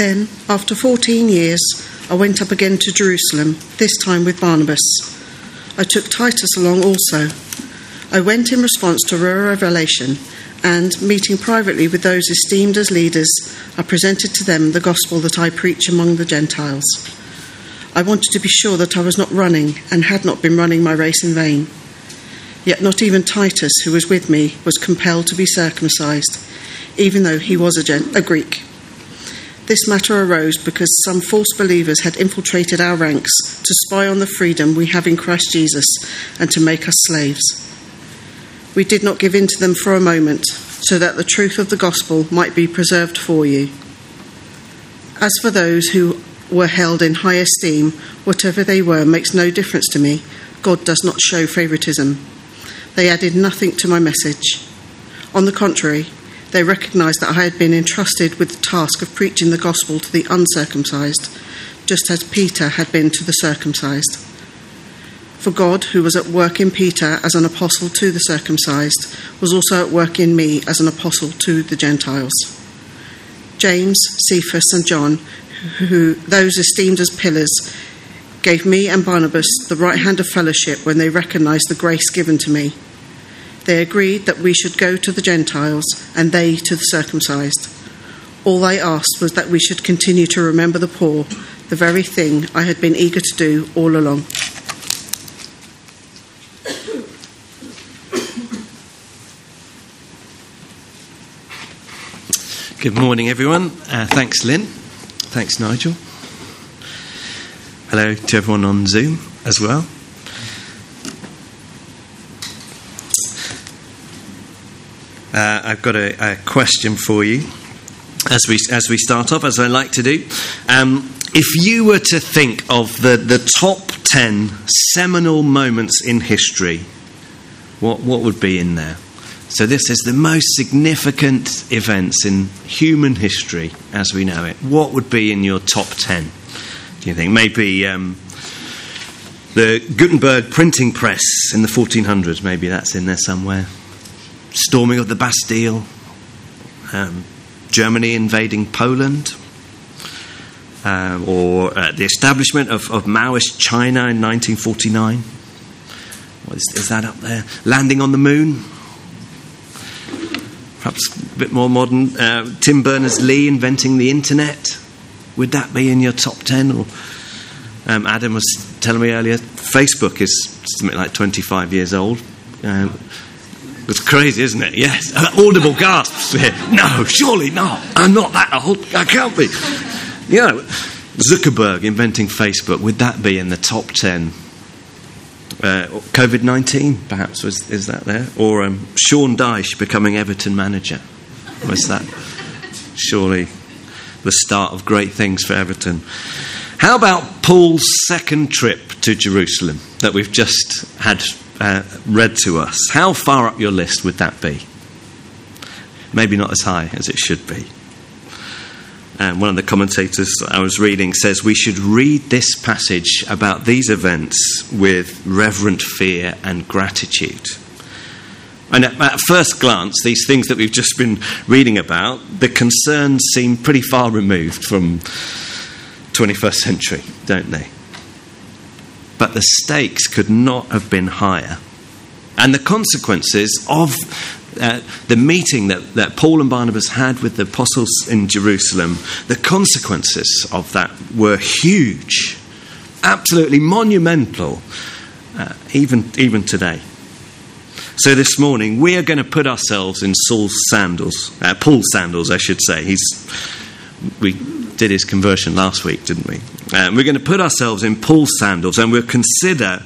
Then, after 14 years, I went up again to Jerusalem, this time with Barnabas. I took Titus along also. I went in response to a revelation, and, meeting privately with those esteemed as leaders, I presented to them the gospel that I preach among the Gentiles. I wanted to be sure that I was not running and had not been running my race in vain. Yet not even Titus, who was with me, was compelled to be circumcised, even though he was a Greek. This matter arose because some false believers had infiltrated our ranks to spy on the freedom we have in Christ Jesus and to make us slaves. We did not give in to them for a moment, so that the truth of the gospel might be preserved for you. As for those who were held in high esteem, whatever they were makes no difference to me. God does not show favoritism. They added nothing to my message. On the contrary, they recognized that I had been entrusted with the task of preaching the gospel to the uncircumcised, just as Peter had been to the circumcised. For God, who was at work in Peter as an apostle to the circumcised, was also at work in me as an apostle to the Gentiles. James, Cephas, and John, who those esteemed as pillars, gave me and Barnabas the right hand of fellowship when they recognized the grace given to me. They agreed that we should go to the Gentiles and they to the circumcised. All they asked was that we should continue to remember the poor, the very thing I had been eager to do all along. Good morning, everyone. Thanks, Lynn. Thanks, Nigel. Hello to everyone on Zoom as well. I've got a question for you as we start off, as I like to do. If you were to think of the top 10 seminal moments in history, what would be in there? So this is the most significant events in human history as we know it. What would be in your top 10, do you think? Maybe the Gutenberg printing press in the 1400s, maybe that's in there somewhere. Storming of the Bastille, Germany invading Poland, or the establishment of Maoist China in 1949. Is that up there? Landing on the moon. Perhaps a bit more modern, Tim Berners-Lee inventing the internet. Would that be in your top 10? Or Adam was telling me earlier, Facebook is something like 25 years old. It's crazy, isn't it? Yes. Audible gasps here. No, surely not. I'm not that old. I can't be. You know, Zuckerberg inventing Facebook. Would that be in the top 10? COVID-19, perhaps, is that there? Or Sean Dyche becoming Everton manager. Was that surely the start of great things for Everton? How about Paul's second trip to Jerusalem that we've just had read to us? How far up your list would that be? Maybe not as high as it should be. One of the commentators I was reading says we should read this passage about these events with reverent fear and gratitude. And at first glance, these things that we've just been reading about, the concerns seem pretty far removed from 21st century, don't they? But the stakes could not have been higher. And the consequences of the meeting that Paul and Barnabas had with the apostles in Jerusalem, the consequences of that were huge, absolutely monumental, even today. So this morning we are going to put ourselves in Paul's sandals, I should say. We did his conversion last week, didn't we? We're going to put ourselves in Paul's sandals, and we'll consider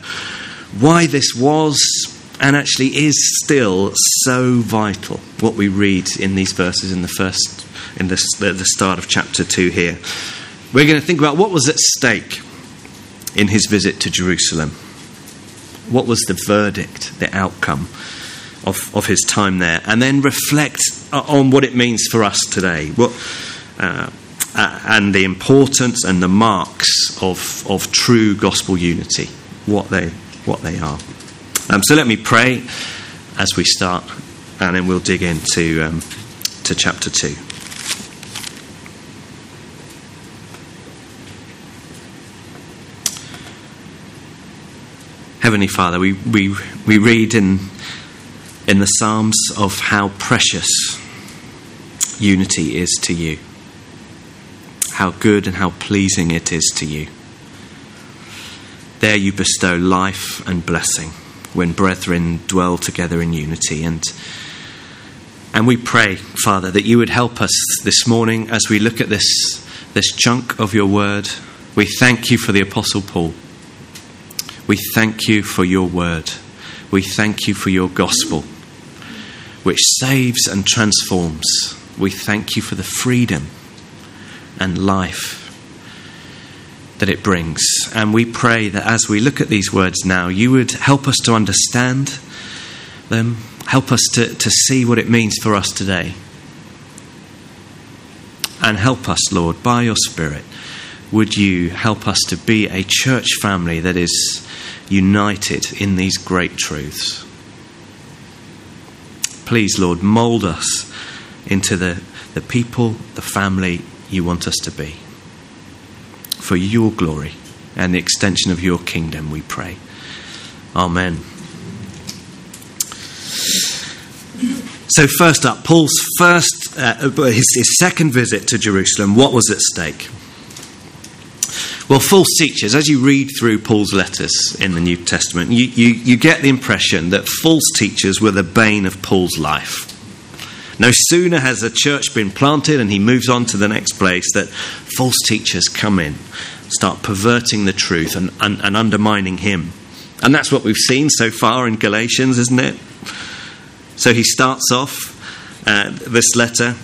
why this was and actually is still so vital, what we read in these verses in the start of chapter 2 here. We're going to think about what was at stake in his visit to Jerusalem. What was the verdict, the outcome of his time there? And then reflect on what it means for us today. And the importance and the marks of true gospel unity. What they are. So let me pray as we start, and then we'll dig into to chapter 2. Heavenly Father, we read in the Psalms of how precious unity is to you, how good and how pleasing it is to you. There you bestow life and blessing when brethren dwell together in unity. And we pray, Father, that you would help us this morning as we look at this chunk of your word. We thank you for the Apostle Paul. We thank you for your word. We thank you for your gospel, which saves and transforms. We thank you for the freedom and life that it brings. And we pray that as we look at these words now, you would help us to understand them, help us to see what it means for us today. And help us, Lord, by your Spirit, would you help us to be a church family that is united in these great truths. Please, Lord, mould us into the people, the family you want us to be. For your glory and the extension of your kingdom, we pray. Amen. So first up, Paul's his second visit to Jerusalem. What was at stake? Well, false teachers, as you read through Paul's letters in the New Testament, you get the impression that false teachers were the bane of Paul's life. No sooner has a church been planted and he moves on to the next place that false teachers come in, start perverting the truth and undermining him. And that's what we've seen so far in Galatians, isn't it? So he starts off this letter,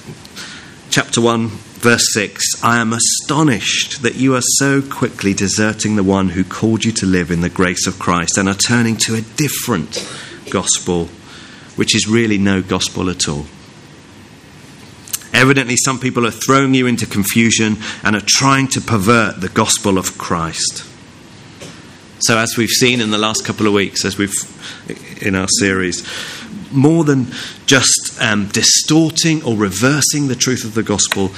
chapter 1, verse 6, I am astonished that you are so quickly deserting the one who called you to live in the grace of Christ and are turning to a different gospel, which is really no gospel at all. Evidently, some people are throwing you into confusion and are trying to pervert the gospel of Christ. So as we've seen in the last couple of weeks, as we've in our series, more than just distorting or reversing the truth of the gospel,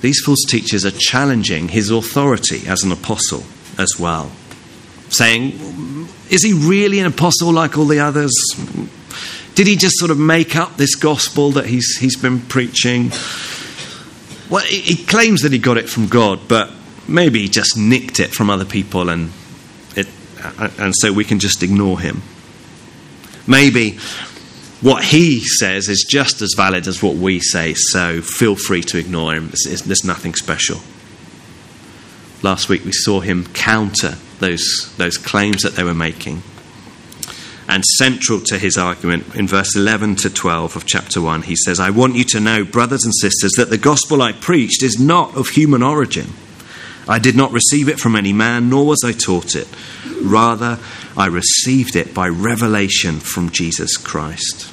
these false teachers are challenging his authority as an apostle as well, saying, is he really an apostle like all the others? Did he just sort of make up this gospel that he's been preaching? Well, he claims that he got it from God, but maybe he just nicked it from other people and so we can just ignore him. Maybe what he says is just as valid as what we say, so feel free to ignore him. There's nothing special. Last week we saw him counter those claims that they were making. And central to his argument, in verse 11 to 12 of chapter 1, he says, I want you to know, brothers and sisters, that the gospel I preached is not of human origin. I did not receive it from any man, nor was I taught it. Rather, I received it by revelation from Jesus Christ.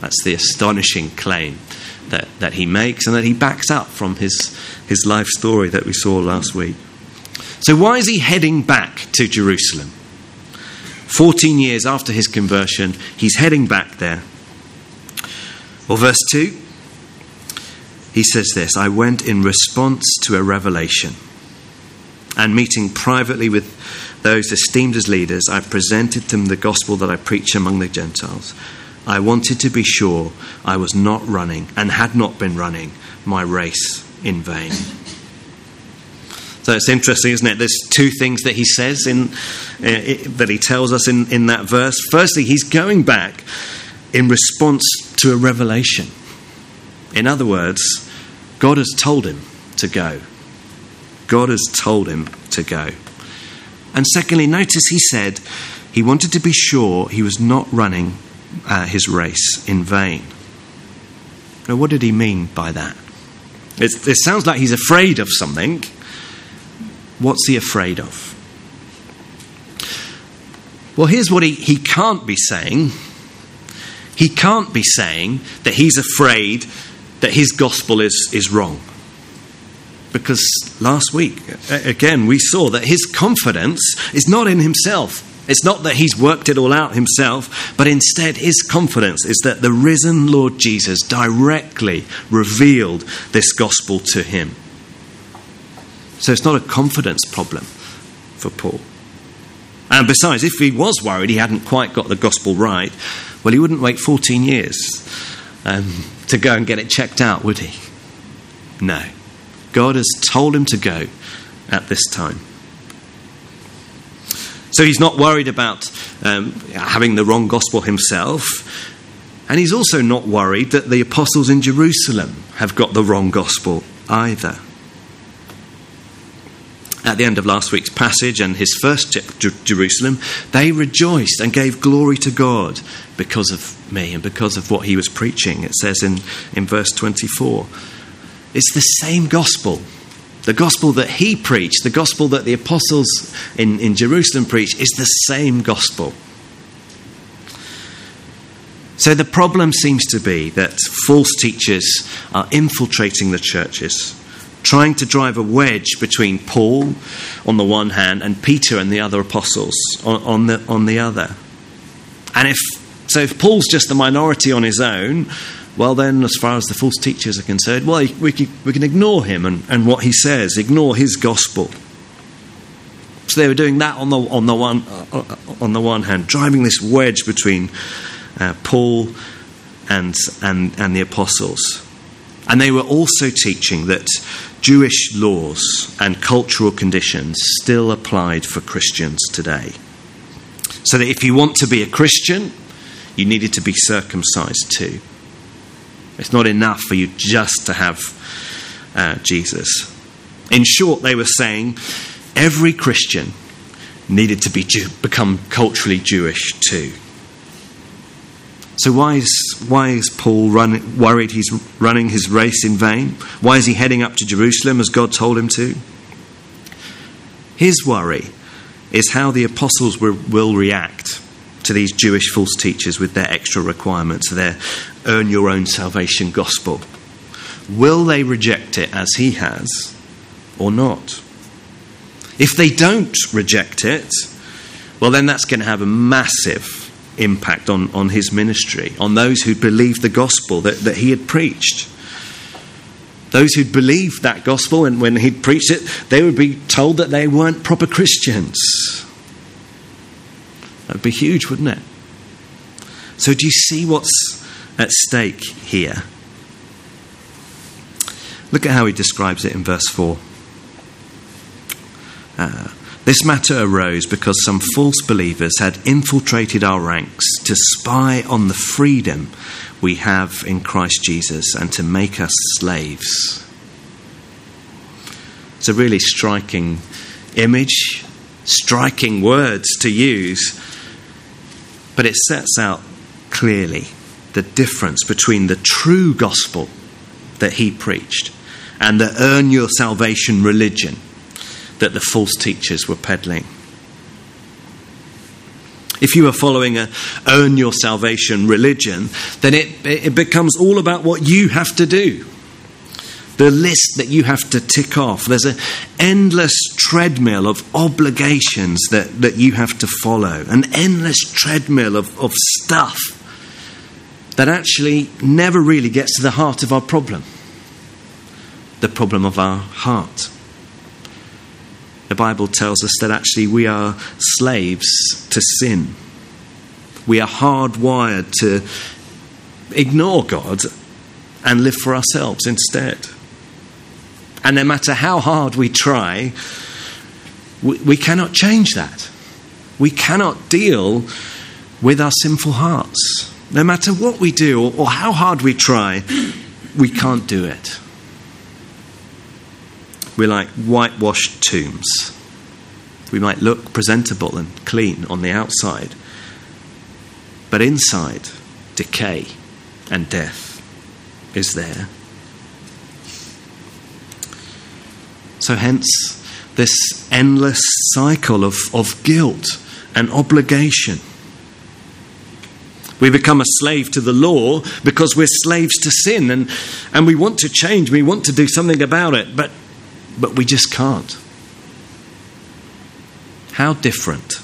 That's the astonishing claim that he makes and that he backs up from his life story that we saw last week. So why is he heading back to Jerusalem? 14 years after his conversion, he's heading back there. Well, verse 2, he says this, I went in response to a revelation, and meeting privately with those esteemed as leaders, I presented them the gospel that I preach among the Gentiles. I wanted to be sure I was not running and had not been running my race in vain. So it's interesting, isn't it? There's two things that he says that he tells us in that verse. Firstly, he's going back in response to a revelation. In other words, God has told him to go. God has told him to go. And secondly, notice he said he wanted to be sure he was not running his race in vain. Now, what did he mean by that? It sounds like he's afraid of something. What's he afraid of? Well, here's what he can't be saying. He can't be saying that he's afraid that his gospel is wrong. Because last week, again, we saw that his confidence is not in himself. It's not that he's worked it all out himself, but instead his confidence is that the risen Lord Jesus directly revealed this gospel to him. So it's not a confidence problem for Paul. And besides, if he was worried he hadn't quite got the gospel right, well, he wouldn't wait 14 years to go and get it checked out, would he? No. God has told him to go at this time. So he's not worried about having the wrong gospel himself. And he's also not worried that the apostles in Jerusalem have got the wrong gospel either. At the end of last week's passage and his first trip to Jerusalem, they rejoiced and gave glory to God because of me and because of what he was preaching. It says in verse 24. It's the same gospel. The gospel that he preached, the gospel that the apostles in Jerusalem preached, is the same gospel. So the problem seems to be that false teachers are infiltrating the churches, trying to drive a wedge between Paul on the one hand and Peter and the other apostles on the other. And if Paul's just the minority on his own, well then, as far as the false teachers are concerned, well, we can ignore him and what he says, ignore his gospel. So they were doing that on the one hand, driving this wedge between Paul and the apostles. And they were also teaching that Jewish laws and cultural conditions still applied for Christians today. So that if you want to be a Christian, you needed to be circumcised too. It's not enough for you just to have Jesus. In short, they were saying every Christian needed to become culturally Jewish too. So why is Paul worried he's running his race in vain? Why is he heading up to Jerusalem as God told him to? His worry is how the apostles will react to these Jewish false teachers with their extra requirements, their earn your own salvation gospel. Will they reject it as he has or not? If they don't reject it, well then that's going to have a massive impact on his ministry, on those who believed the gospel that he had preached. Those who believed that gospel and when he'd preached it, they would be told that they weren't proper Christians. That would be huge, wouldn't it? So do you see what's at stake here? Look at how he describes it in verse 4. This matter arose because some false believers had infiltrated our ranks to spy on the freedom we have in Christ Jesus and to make us slaves. It's a really striking image, striking words to use, but it sets out clearly the difference between the true gospel that he preached and the earn your salvation religion that the false teachers were peddling. If you are following a earn your salvation religion, then it becomes all about what you have to do. The list that you have to tick off. There's an endless treadmill of obligations that you have to follow. An endless treadmill of stuff that actually never really gets to the heart of our problem. The problem of our heart. The Bible tells us that actually we are slaves to sin. We are hardwired to ignore God and live for ourselves instead. And no matter how hard we try, we cannot change that. We cannot deal with our sinful hearts. No matter what we do or how hard we try, we can't do it. We're like whitewashed tombs. We might look presentable and clean on the outside, but inside, decay and death is there. So hence, this endless cycle of guilt and obligation. We become a slave to the law because we're slaves to sin, and we want to change, we want to do something about it, but we just can't. How different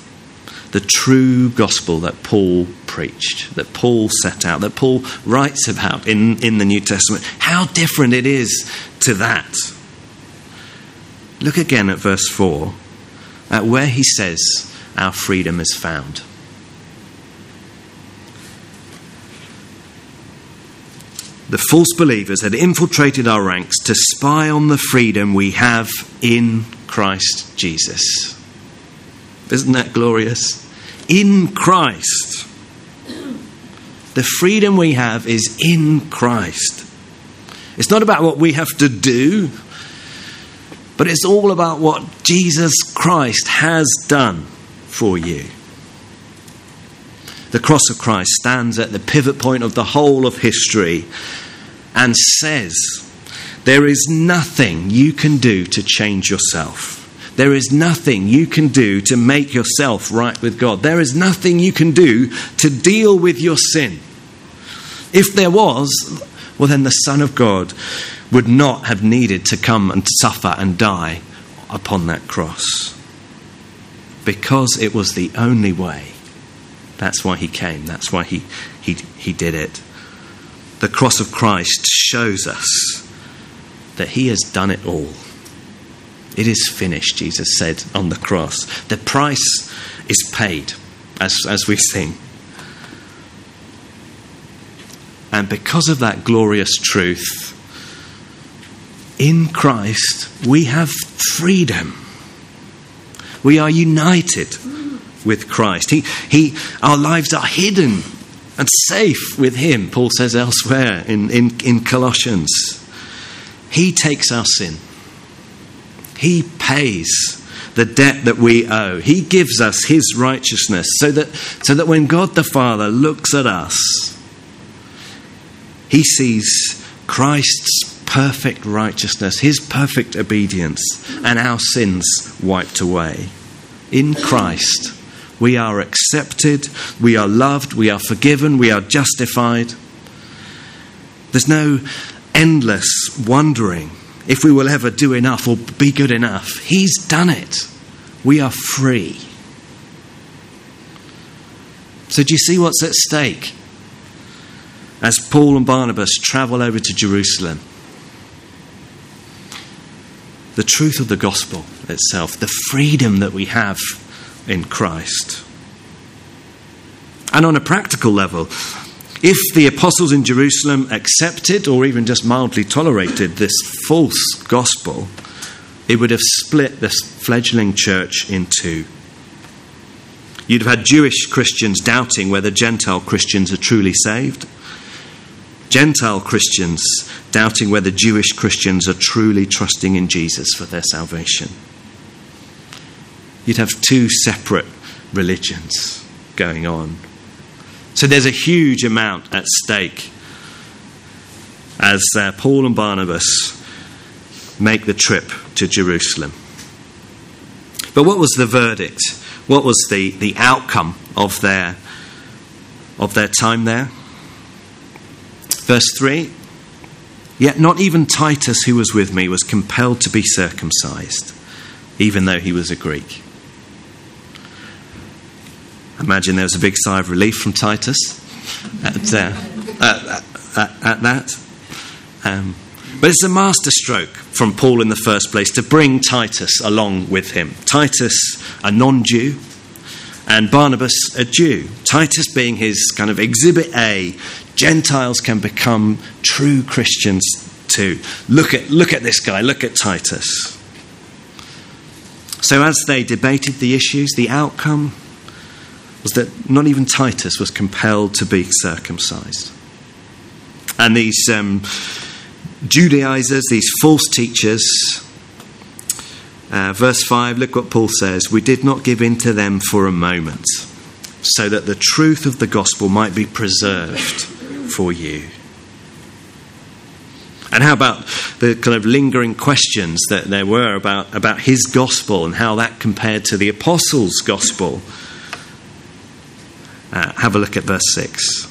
the true gospel that Paul preached, that Paul set out, that Paul writes about in the New Testament, how different it is to that. Look again at verse 4, at where he says our freedom is found. The false believers had infiltrated our ranks to spy on the freedom we have in Christ Jesus. Isn't that glorious? In Christ. The freedom we have is in Christ. It's not about what we have to do, but it's all about what Jesus Christ has done for you. The cross of Christ stands at the pivot point of the whole of history and says, there is nothing you can do to change yourself. There is nothing you can do to make yourself right with God. There is nothing you can do to deal with your sin. If there was, well then the Son of God would not have needed to come and suffer and die upon that cross. Because it was the only way. That's why he came. That's why he did it. The cross of Christ shows us that he has done it all. It is finished, Jesus said on the cross. The price is paid, as we sing. And because of that glorious truth, in Christ we have freedom. We are united with Christ. Our lives are hidden and safe with him, Paul says elsewhere in Colossians. He takes our sin. He pays the debt that we owe. He gives us his righteousness so that when God the Father looks at us, he sees Christ's perfect righteousness, his perfect obedience, and our sins wiped away. In Christ, we are accepted, we are loved, we are forgiven, we are justified. There's no endless wondering if we will ever do enough or be good enough. He's done it. We are free. So do you see what's at stake as Paul and Barnabas travel over to Jerusalem? The truth of the gospel itself, the freedom that we have in Christ. And on a practical level, if the apostles in Jerusalem accepted or even just mildly tolerated this false gospel, it would have split this fledgling church in two. You'd have had Jewish Christians doubting whether Gentile Christians are truly saved, Gentile Christians doubting whether Jewish Christians are truly trusting in Jesus for their salvation. You'd have two separate religions going on. So there's a huge amount at stake as Paul and Barnabas make the trip to Jerusalem. But what was the verdict? What was the outcome of their time there? Verse 3, yet not even Titus, who was with me, was compelled to be circumcised, even though he was a Greek. Imagine there was a big sigh of relief from Titus at that. But it's a masterstroke from Paul in the first place to bring Titus along with him. Titus, a non-Jew, and Barnabas, a Jew. Titus being his kind of exhibit A, Gentiles can become true Christians too. Look at this guy, look at Titus. So as they debated the issues, the outcome was that not even Titus was compelled to be circumcised. And these Judaizers, these false teachers, verse 5, look what Paul says, we did not give in to them for a moment, so that the truth of the gospel might be preserved for you. And how about the kind of lingering questions that there were about his gospel and how that compared to the apostles' gospel? Have a look at verse 6.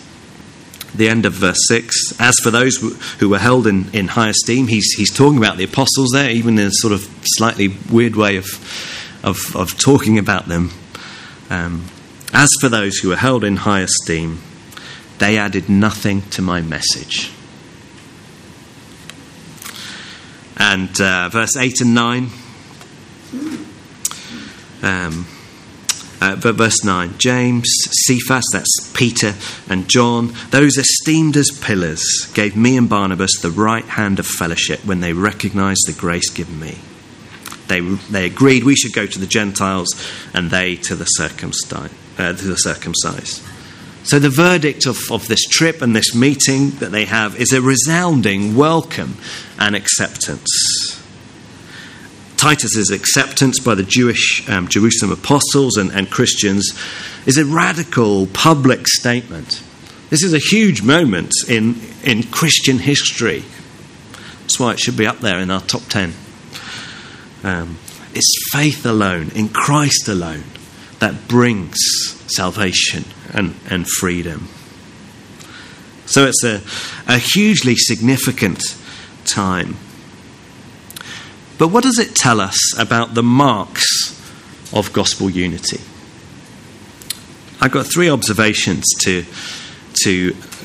The end of verse 6. As for those who were held in high esteem, he's talking about the apostles there, even in a sort of slightly weird way of talking about them. As for those who were held in high esteem, they added nothing to my message. And verse 8 and 9. But verse 9, James, Cephas, that's Peter, and John, those esteemed as pillars, gave me and Barnabas the right hand of fellowship when they recognized the grace given me. They agreed we should go to the Gentiles and they to the circumcised. So the verdict of this trip and this meeting that they have is a resounding welcome and acceptance. Titus's acceptance by the Jewish Jerusalem apostles and Christians is a radical public statement. This is a huge moment in Christian history. That's why it should be up there in our top 10. It's faith alone, in Christ alone, that brings salvation and freedom. So it's a hugely significant time. But what does it tell us about the marks of gospel unity? I've got 3 observations to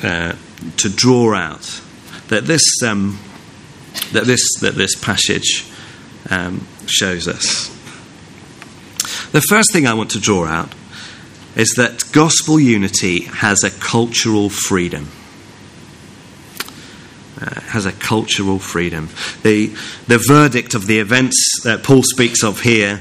draw out that this passage shows us. The first thing I want to draw out is that gospel unity has a cultural freedom. Has a cultural freedom. The verdict of the events that Paul speaks of here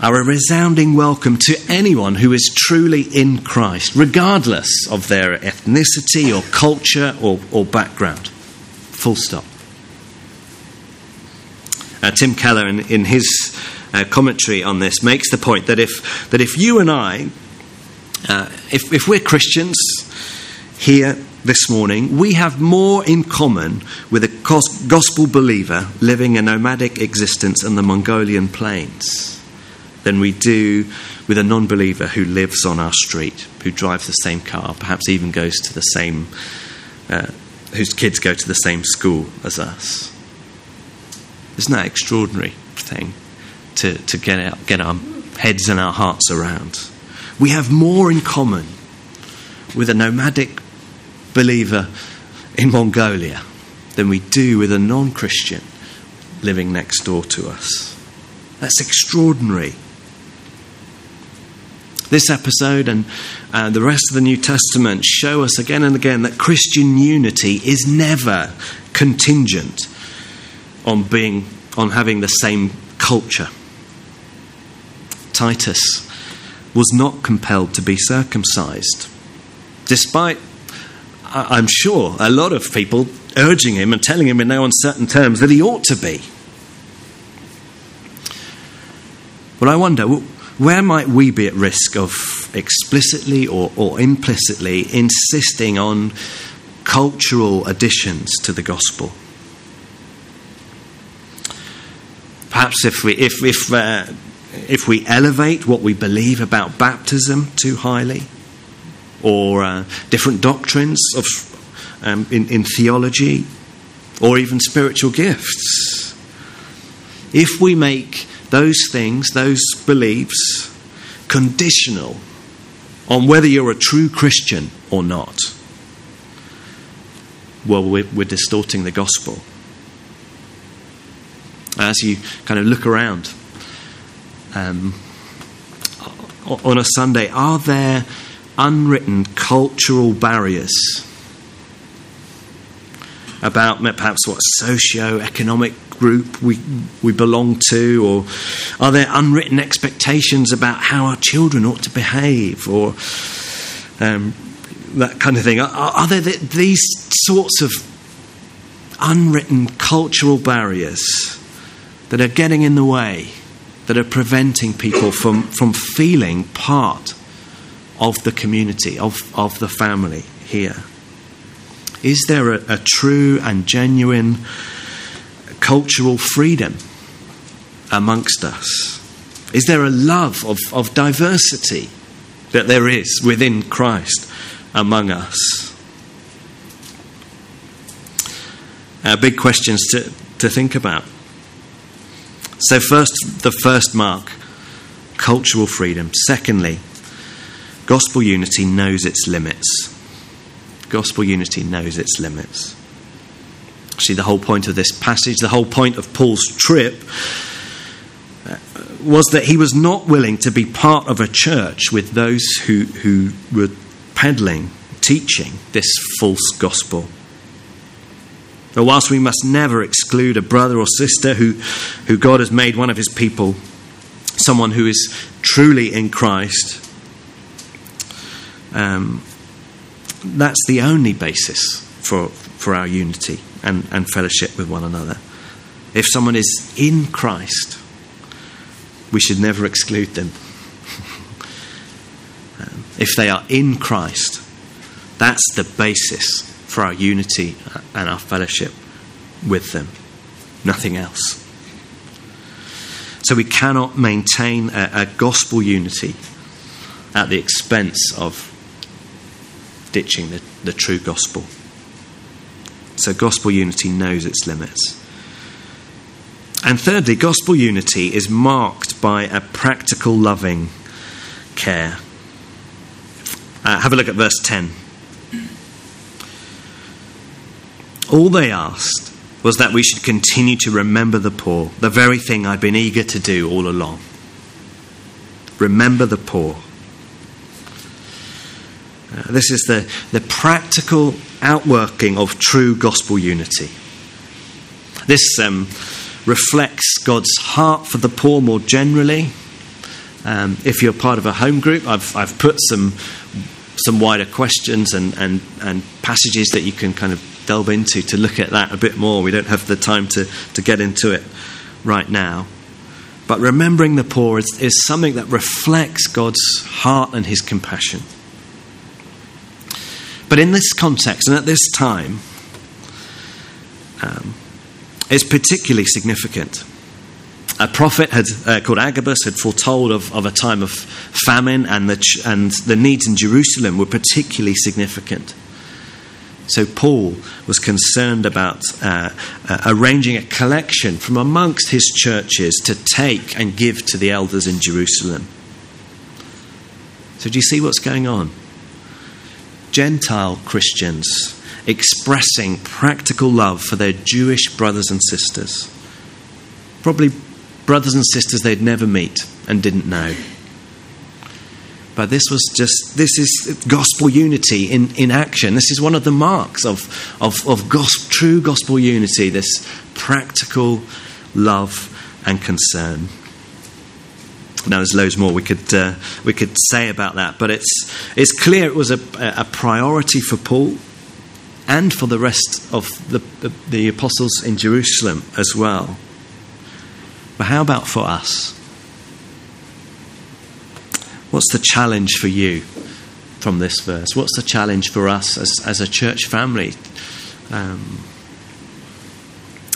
are a resounding welcome to anyone who is truly in Christ, regardless of their ethnicity or culture or background. Full stop. Tim Keller, in his commentary on this, makes the point that if you and I, if we're Christians here this morning, we have more in common with a gospel believer living a nomadic existence in the Mongolian plains than we do with a non-believer who lives on our street, who drives the same car, perhaps even goes to the same, whose kids go to the same school as us. Isn't that an extraordinary thing to get our heads and our hearts around? We have more in common with a nomadic believer in Mongolia than we do with a non-Christian living next door to us. That's extraordinary. This episode and the rest of the New Testament show us again and again that Christian unity is never contingent on having the same culture. Titus was not compelled to be circumcised, despite, I'm sure, a lot of people urging him and telling him in no uncertain terms that he ought to be. But I wonder, where might we be at risk of explicitly or implicitly insisting on cultural additions to the gospel? Perhaps if we elevate what we believe about baptism too highly, or different doctrines of in theology, or even spiritual gifts. If we make those things, those beliefs, conditional on whether you're a true Christian or not, well, we're distorting the gospel. As you kind of look around on a Sunday, are there unwritten cultural barriers about perhaps what socio-economic group we belong to, or are there unwritten expectations about how our children ought to behave, or that kind of thing? Are there these sorts of unwritten cultural barriers that are getting in the way, that are preventing people from feeling part of the community, of the family here? Is there a true and genuine cultural freedom amongst us? Is there a love of diversity that there is within Christ among us? Big questions to think about. So the first mark, cultural freedom. Secondly, gospel unity knows its limits. Gospel unity knows its limits. Actually, the whole point of this passage, the whole point of Paul's trip, was that he was not willing to be part of a church with those who were peddling, teaching this false gospel. But whilst we must never exclude a brother or sister who God has made one of his people, someone who is truly in Christ, that's the only basis for our unity and fellowship with one another. If someone is in Christ, we should never exclude them. If they are in Christ, that's the basis for our unity and our fellowship with them. Nothing else. So we cannot maintain a gospel unity at the expense of ditching the true gospel. So gospel unity knows its limits. And thirdly, gospel unity is marked by a practical, loving care. Have a look at verse 10. All they asked was that we should continue to remember the poor, the very thing I've been eager to do all along. Remember the poor. This is the practical outworking of true gospel unity. This reflects God's heart for the poor more generally. If you're part of a home group, I've put some wider questions and passages that you can kind of delve into to look at that a bit more. We don't have the time to get into it right now. But remembering the poor is something that reflects God's heart and his compassion. But in this context and at this time, it's particularly significant. A prophet called Agabus had foretold of a time of famine, and the needs in Jerusalem were particularly significant. So Paul was concerned about arranging a collection from amongst his churches to take and give to the elders in Jerusalem. So do you see what's going on? Gentile Christians expressing practical love for their Jewish brothers and sisters. Probably brothers and sisters they'd never meet and didn't know. But this is gospel unity in action. This is one of the marks of true gospel unity, this practical love and concern. Now, there's loads more we could say about that, but it's clear it was a priority for Paul and for the rest of the apostles in Jerusalem as well. But how about for us? What's the challenge for you from this verse? What's the challenge for us as a church family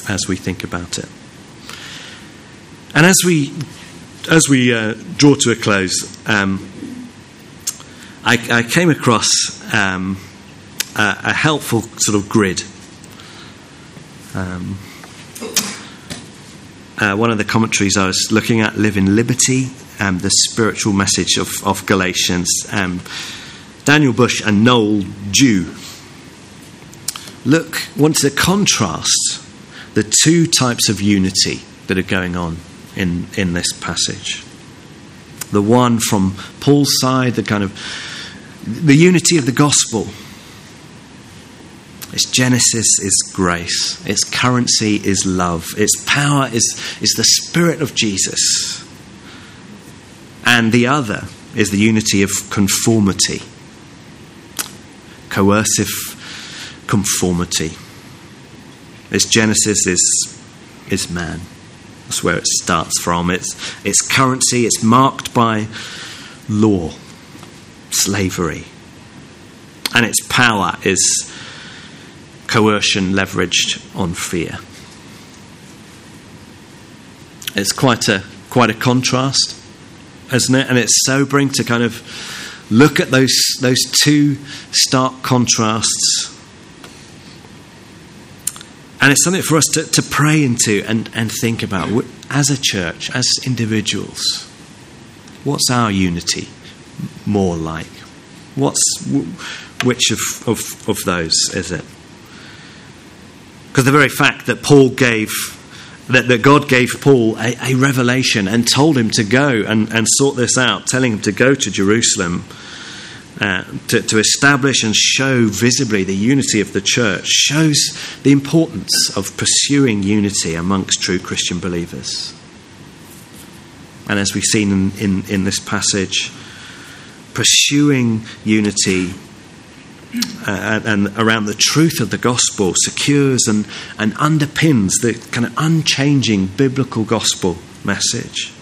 as we think about it? And as we draw to a close, I came across a helpful sort of grid. One of the commentaries I was looking at, Live in Liberty, the spiritual message of Galatians. Daniel Bush and Noel Jew want to contrast the two types of unity that are going on in this passage. The one from Paul's side, the unity of the gospel. Its genesis is grace. Its currency is love. Its power is the Spirit of Jesus. And the other is the unity of conformity, coercive conformity. Its genesis is man. That's where it starts from. Its currency is marked by law, slavery. And its power is coercion leveraged on fear. It's quite a contrast, isn't it? And it's sobering to kind of look at those two stark contrasts. And it's something for us to pray into and think about as a church, as individuals. What's our unity more like? Which of those is it? Because the very fact that Paul gave that God gave Paul a revelation and told him to go and sort this out, telling him to go to Jerusalem to establish and show visibly the unity of the church, shows the importance of pursuing unity amongst true Christian believers. And as we've seen in this passage, pursuing unity and around the truth of the gospel secures and underpins the kind of unchanging biblical gospel message.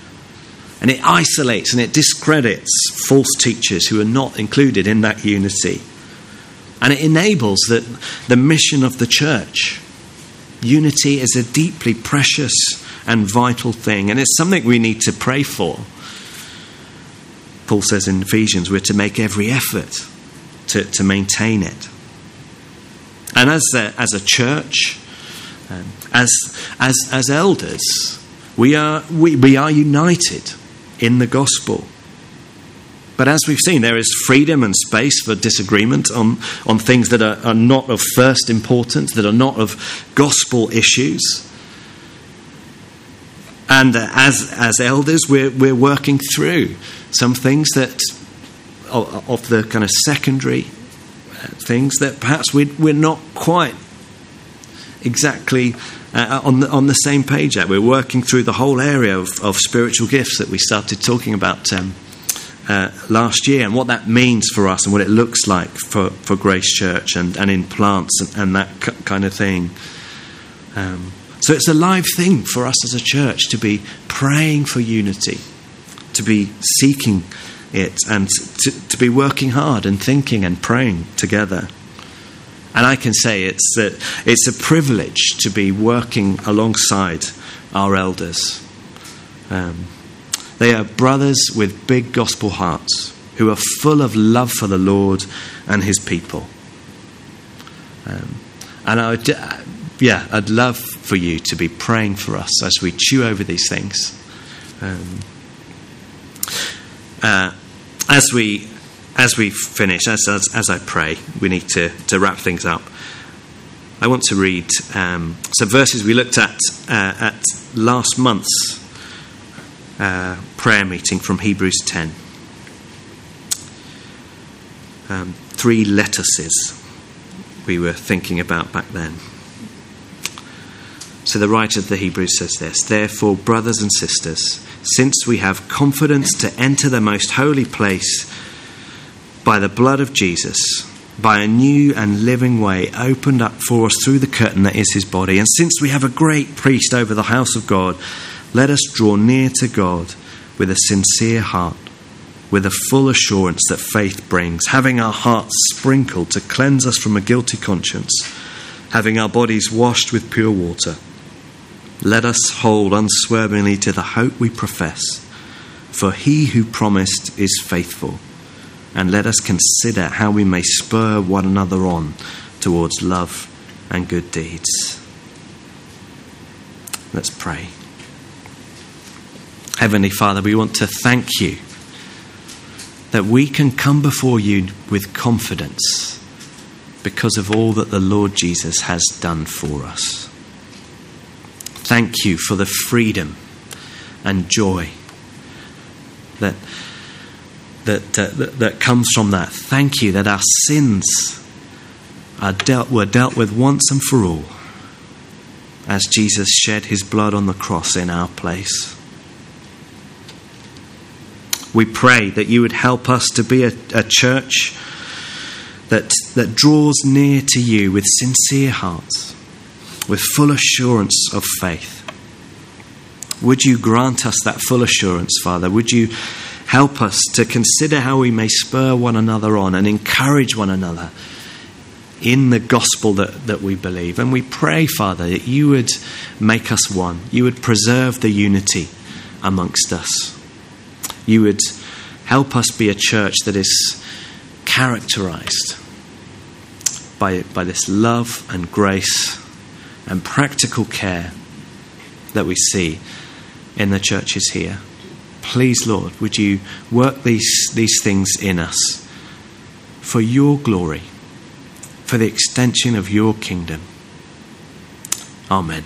And it isolates and it discredits false teachers who are not included in that unity. And it enables the mission of the church. Unity is a deeply precious and vital thing, and it's something we need to pray for. Paul says in Ephesians, we're to make every effort to maintain it. And as a church, as elders, we are united in the gospel. But as we've seen, there is freedom and space for disagreement on things that are not of first importance, that are not of gospel issues. And as elders, we're working through some things that of the kind of secondary things that perhaps we're not quite exactly on the same page at. We're working through the whole area of spiritual gifts that we started talking about last year, and what that means for us and what it looks like for Grace Church and in plants and that kind of thing. So it's a live thing for us as a church to be praying for unity, to be seeking it, and to be working hard and thinking and praying together. And I can say it's a privilege to be working alongside our elders. They are brothers with big gospel hearts who are full of love for the Lord and his people. I'd love for you to be praying for us as we chew over these things. As we finish, as I pray, we need to wrap things up. I want to read some verses we looked at last month's prayer meeting from Hebrews 10. Three lettuces we were thinking about back then. So the writer of the Hebrews says this: "Therefore, brothers and sisters, since we have confidence to enter the most holy place by the blood of Jesus, by a new and living way opened up for us through the curtain that is his body, and since we have a great priest over the house of God, let us draw near to God with a sincere heart, with a full assurance that faith brings, having our hearts sprinkled to cleanse us from a guilty conscience, having our bodies washed with pure water. Let us hold unswervingly to the hope we profess, for he who promised is faithful. And let us consider how we may spur one another on towards love and good deeds." Let's pray. Heavenly Father, we want to thank you that we can come before you with confidence because of all that the Lord Jesus has done for us. Thank you for the freedom and joy that comes from that. Thank you that our sins were dealt with once and for all as Jesus shed his blood on the cross in our place. We pray that you would help us to be a church that draws near to you with sincere hearts, with full assurance of faith. Would you grant us that full assurance, Father? Would you help us to consider how we may spur one another on and encourage one another in the gospel that we believe? And we pray, Father, that you would make us one. You would preserve the unity amongst us. You would help us be a church that is characterized by this love and grace and practical care that we see in the churches here. Please, Lord, would you work these things in us for your glory, for the extension of your kingdom. Amen.